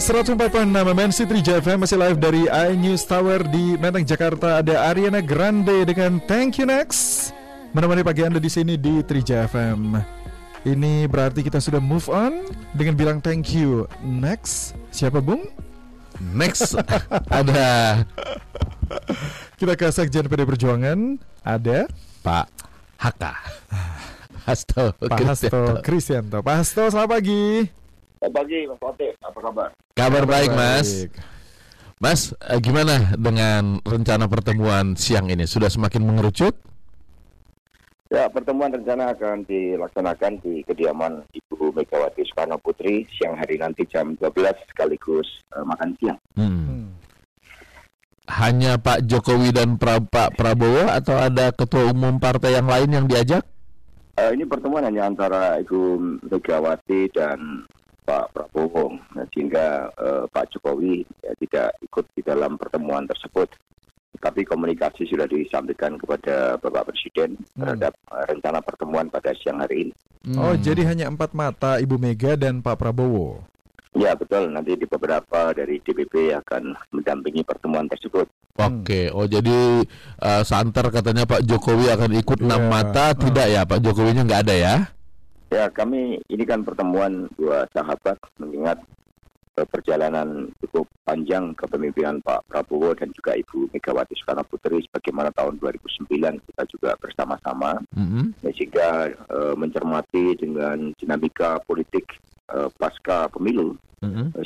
104.6 MNC 3JFM masih live dari I News Tower di Menteng, Jakarta. Ada Ariana Grande dengan Thank You Next menemani pagi Anda di sini di 3JFM. Ini berarti kita sudah move on dengan bilang thank you next. Siapa Bung? Next ada kita ke Sekjen PDI Perjuangan, ada Pak Haka Hasto Kristiyanto. Pak Hasto, selamat pagi. Selamat pagi Mas Fatsun, apa kabar? Kabar baik Mas. Mas, gimana dengan rencana pertemuan siang ini? Sudah semakin mengerucut? Ya, pertemuan rencana akan dilaksanakan di kediaman Ibu Megawati Soekarno Putri siang hari nanti jam 12 sekaligus makan siang. Hanya Pak Jokowi dan Pak Prabowo atau ada ketua umum partai yang lain yang diajak? Ini pertemuan hanya antara Ibu Megawati dan Pak Prabowo, sehingga Pak Jokowi tidak ikut di dalam pertemuan tersebut. Tapi komunikasi sudah disampaikan kepada Bapak Presiden terhadap rencana pertemuan pada siang hari ini. Oh, jadi hanya empat mata, Ibu Mega dan Pak Prabowo? Ya betul, nanti di beberapa dari DPP akan mendampingi pertemuan tersebut. Oke, oh jadi santer katanya Pak Jokowi akan ikut 6 mata, tidak ya? Pak Jokowinya nggak ada ya? Ya, kami ini kan pertemuan dua sahabat mengingat perjalanan cukup panjang kepemimpinan Pak Prabowo dan juga Ibu Megawati Soekarno Putri, sebagaimana tahun 2009 kita juga bersama-sama, sehingga mencermati dengan dinamika politik pasca pemilu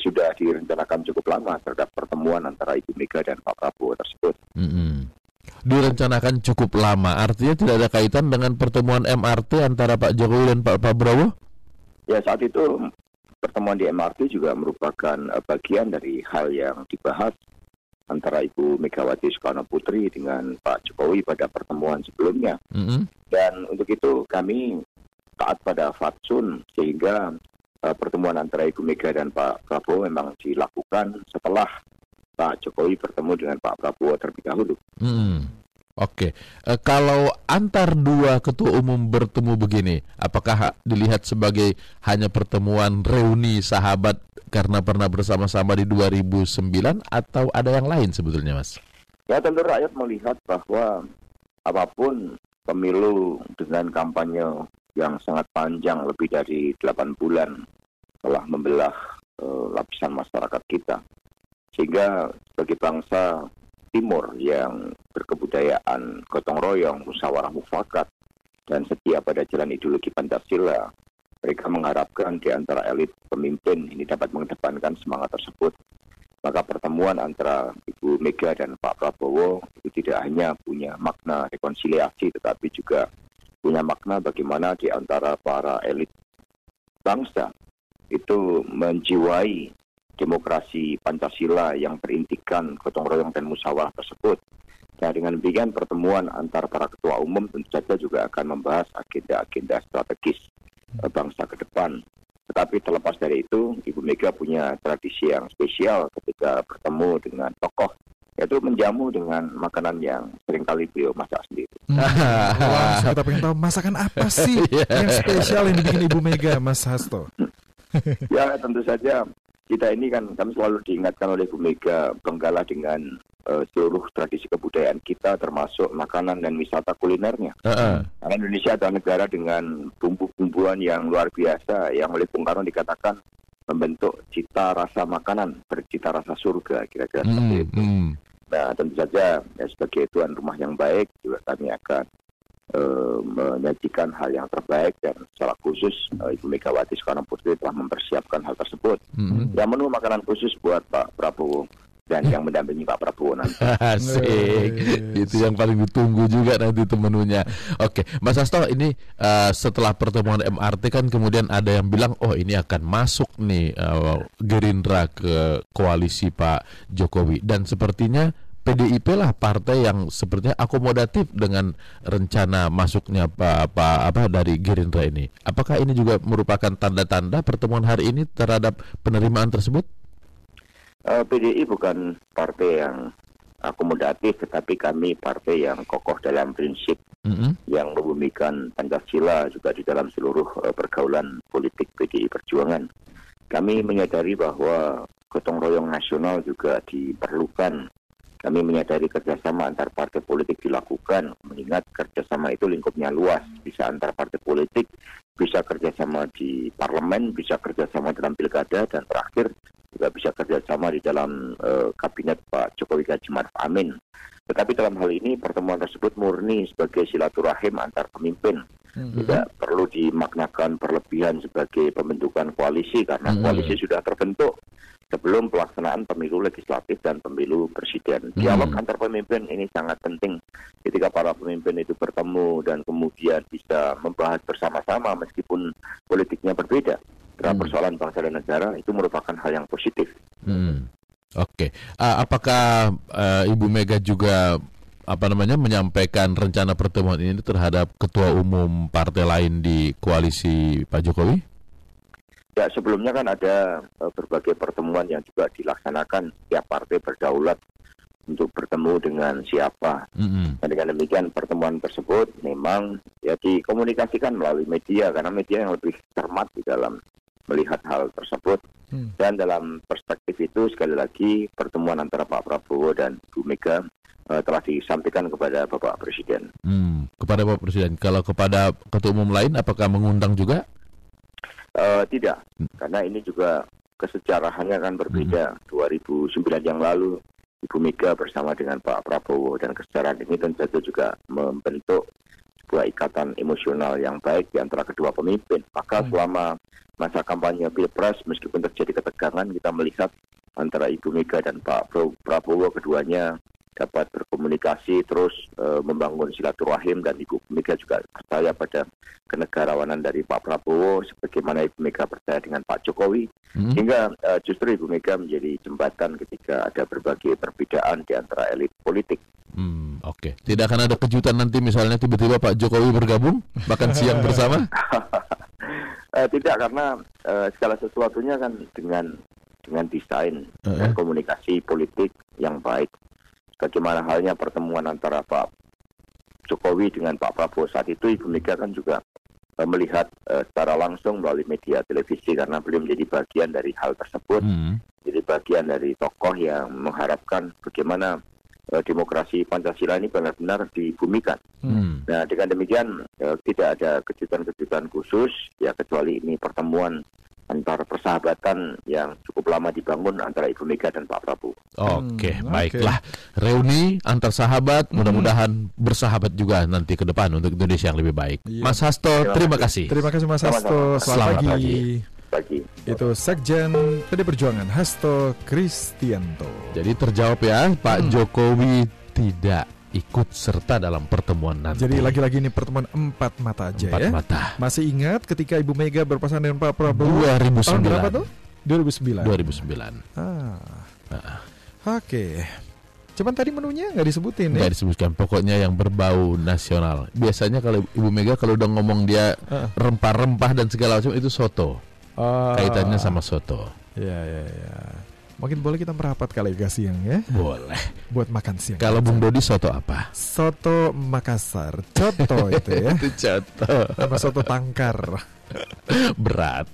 sudah direncanakan cukup lama terhadap pertemuan antara Ibu Mega dan Pak Prabowo tersebut. Direncanakan cukup lama, artinya tidak ada kaitan dengan pertemuan MRT antara Pak Jokowi dan Pak Prabowo? Ya, saat itu pertemuan di MRT juga merupakan bagian dari hal yang dibahas antara Ibu Megawati Soekarno Putri dengan Pak Jokowi pada pertemuan sebelumnya. Dan untuk itu kami taat pada Fatsun, sehingga pertemuan antara Ibu Mega dan Pak Prabowo memang dilakukan setelah Pak Jokowi bertemu dengan Pak Prabowo terlebih dahulu. Oke, kalau antar dua ketua umum bertemu begini, apakah dilihat sebagai hanya pertemuan reuni sahabat karena pernah bersama-sama di 2009 atau ada yang lain sebetulnya, Mas? Ya, tentu rakyat melihat bahwa apapun pemilu dengan kampanye yang sangat panjang, lebih dari 8 bulan, telah membelah lapisan masyarakat kita. Sehingga bagi bangsa Timur yang berkebudayaan gotong royong, musyawarah mufakat, dan setia pada jalan ideologi Pancasila, mereka mengharapkan di antara elit pemimpin ini dapat mengedepankan semangat tersebut. Maka pertemuan antara Ibu Mega dan Pak Prabowo itu tidak hanya punya makna rekonsiliasi, tetapi juga punya makna bagaimana di antara para elit bangsa itu menjiwai demokrasi Pancasila yang berintikan gotong royong dan musyawarah tersebut. Nah, dengan demikian pertemuan antara para ketua umum tentu saja juga akan membahas agenda-agenda strategis bangsa ke depan. Tetapi terlepas dari itu, Ibu Mega punya tradisi yang spesial ketika bertemu dengan tokoh, yaitu menjamu dengan makanan yang seringkali beliau masak sendiri. Kita pengen tahu masakan apa sih yang spesial yang dibikin Ibu Mega, Mas Hasto? Ya, tentu saja kita ini kan kami selalu diingatkan oleh Bu Mega Benggala dengan seluruh tradisi kebudayaan kita, termasuk makanan dan wisata kulinernya. Karena Indonesia adalah negara dengan bumbu-bumbuan yang luar biasa, yang oleh Bung Karno dikatakan membentuk cita rasa makanan, bercita rasa surga, kira-kira seperti itu. Nah, tentu saja ya, sebagai tuan rumah yang baik juga kami akan menyajikan hal yang terbaik, dan secara khusus Ibu Megawati Soekarno Putri telah mempersiapkan hal tersebut. Dan menu makanan khusus buat Pak Prabowo dan yang mendampingi Pak Prabowo nanti. Asik, itu yang paling ditunggu juga nanti itu menunya. Oke, Mas Hasto, ini setelah pertemuan MRT kan kemudian ada yang bilang, oh ini akan masuk nih Gerindra ke koalisi Pak Jokowi, dan sepertinya PDIP lah partai yang sepertinya akomodatif dengan rencana masuknya apa dari Gerindra ini. Apakah ini juga merupakan tanda-tanda pertemuan hari ini terhadap penerimaan tersebut? PDI bukan partai yang akomodatif, tetapi kami partai yang kokoh dalam prinsip yang membumikan Pancasila juga di dalam seluruh pergaulan politik PDI Perjuangan. Kami menyadari bahwa gotong royong nasional juga diperlukan. Kami menyadari kerjasama antar partai politik dilakukan, mengingat kerjasama itu lingkupnya luas, bisa antar partai politik, bisa kerjasama di parlemen, bisa kerjasama dalam pilkada, dan terakhir juga bisa kerjasama di dalam kabinet Pak Jokowi Haji Ma'ruf Amin. Tetapi dalam hal ini pertemuan tersebut murni sebagai silaturahim antar pemimpin, tidak perlu dimaknakan berlebihan sebagai pembentukan koalisi, karena koalisi sudah terbentuk sebelum pelaksanaan pemilu legislatif dan pemilu presiden. Dialog antar pemimpin ini sangat penting ketika para pemimpin itu bertemu dan kemudian bisa membahas bersama-sama meskipun politiknya berbeda. Karena persoalan bangsa dan negara itu merupakan hal yang positif. Oke. Apakah Ibu Mega juga menyampaikan rencana pertemuan ini terhadap ketua umum partai lain di koalisi Pak Jokowi? Ya, sebelumnya kan ada berbagai pertemuan yang juga dilaksanakan, setiap partai berdaulat untuk bertemu dengan siapa. Nah, dengan demikian pertemuan tersebut memang ya dikomunikasikan melalui media, karena media yang lebih cermat di dalam melihat hal tersebut. Dan dalam perspektif itu sekali lagi pertemuan antara Pak Prabowo dan Bu Mega telah disampaikan kepada Bapak Presiden. Kepada Bapak Presiden. Kalau kepada ketua umum lain, apakah mengundang juga? Tidak, karena ini juga kesejarahannya kan berbeda. 2009 yang lalu Ibu Mega bersama dengan Pak Prabowo, dan kesejarahan ini tentu saja juga membentuk sebuah ikatan emosional yang baik di antara kedua pemimpin. Maka selama masa kampanye Pilpres, meskipun terjadi ketegangan, kita melihat antara Ibu Mega dan Pak Prabowo keduanya dapat berkomunikasi, terus membangun silaturahim, dan Ibu Mega juga percaya pada kenegarawanan dari Pak Prabowo sebagaimana Ibu Mega percaya dengan Pak Jokowi, hingga justru Ibu Mega menjadi jembatan ketika ada berbagai perbedaan di antara elit politik. Oke. Tidak akan ada kejutan nanti misalnya tiba-tiba Pak Jokowi bergabung, makan siang bersama? Tidak, karena segala sesuatunya kan dengan desain dan komunikasi politik yang baik. Bagaimana halnya pertemuan antara Pak Jokowi dengan Pak Prabowo saat itu, Ibu Mega kan juga melihat secara langsung melalui media televisi, karena beliau menjadi bagian dari hal tersebut, jadi bagian dari tokoh yang mengharapkan bagaimana demokrasi Pancasila ini benar-benar dibumikan. Nah, dengan demikian tidak ada kejutan-kejutan khusus, ya kecuali ini pertemuan antara persahabatan yang cukup lama dibangun antara Ibu Mega dan Pak Prabowo. Oke, baiklah. Reuni antar sahabat, mudah-mudahan bersahabat juga nanti ke depan untuk Indonesia yang lebih baik. Mas Hasto, terima kasih. Terima kasih Mas Hasto. Selamat pagi. Itu Sekjen PDI Perjuangan Hasto Kristiyanto. Jadi terjawab ya, Pak Jokowi tidak ikut serta dalam pertemuan nanti. Jadi lagi-lagi ini pertemuan empat mata aja, empat mata. Masih ingat ketika Ibu Mega berpasangan dengan Pak Prabowo 2009. Tahun berapa tuh? 2009. Oke. Cuman tadi menunya nggak disebutin. Nggak disebutkan. Pokoknya yang berbau nasional. Biasanya kalau Ibu Mega kalau udah ngomong dia rempah-rempah dan segala macam itu soto. Kaitannya sama soto. Ya. Mungkin boleh kita merapat kali ya siang ya. Boleh. Buat makan siang. Kalau Bung Dodi soto apa? Soto Makassar. Coto itu ya. Itu coto. Sama soto tangkar. Berat.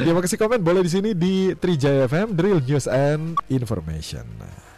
Ya, makasih komen boleh di sini di 3JFM Drill News and Information.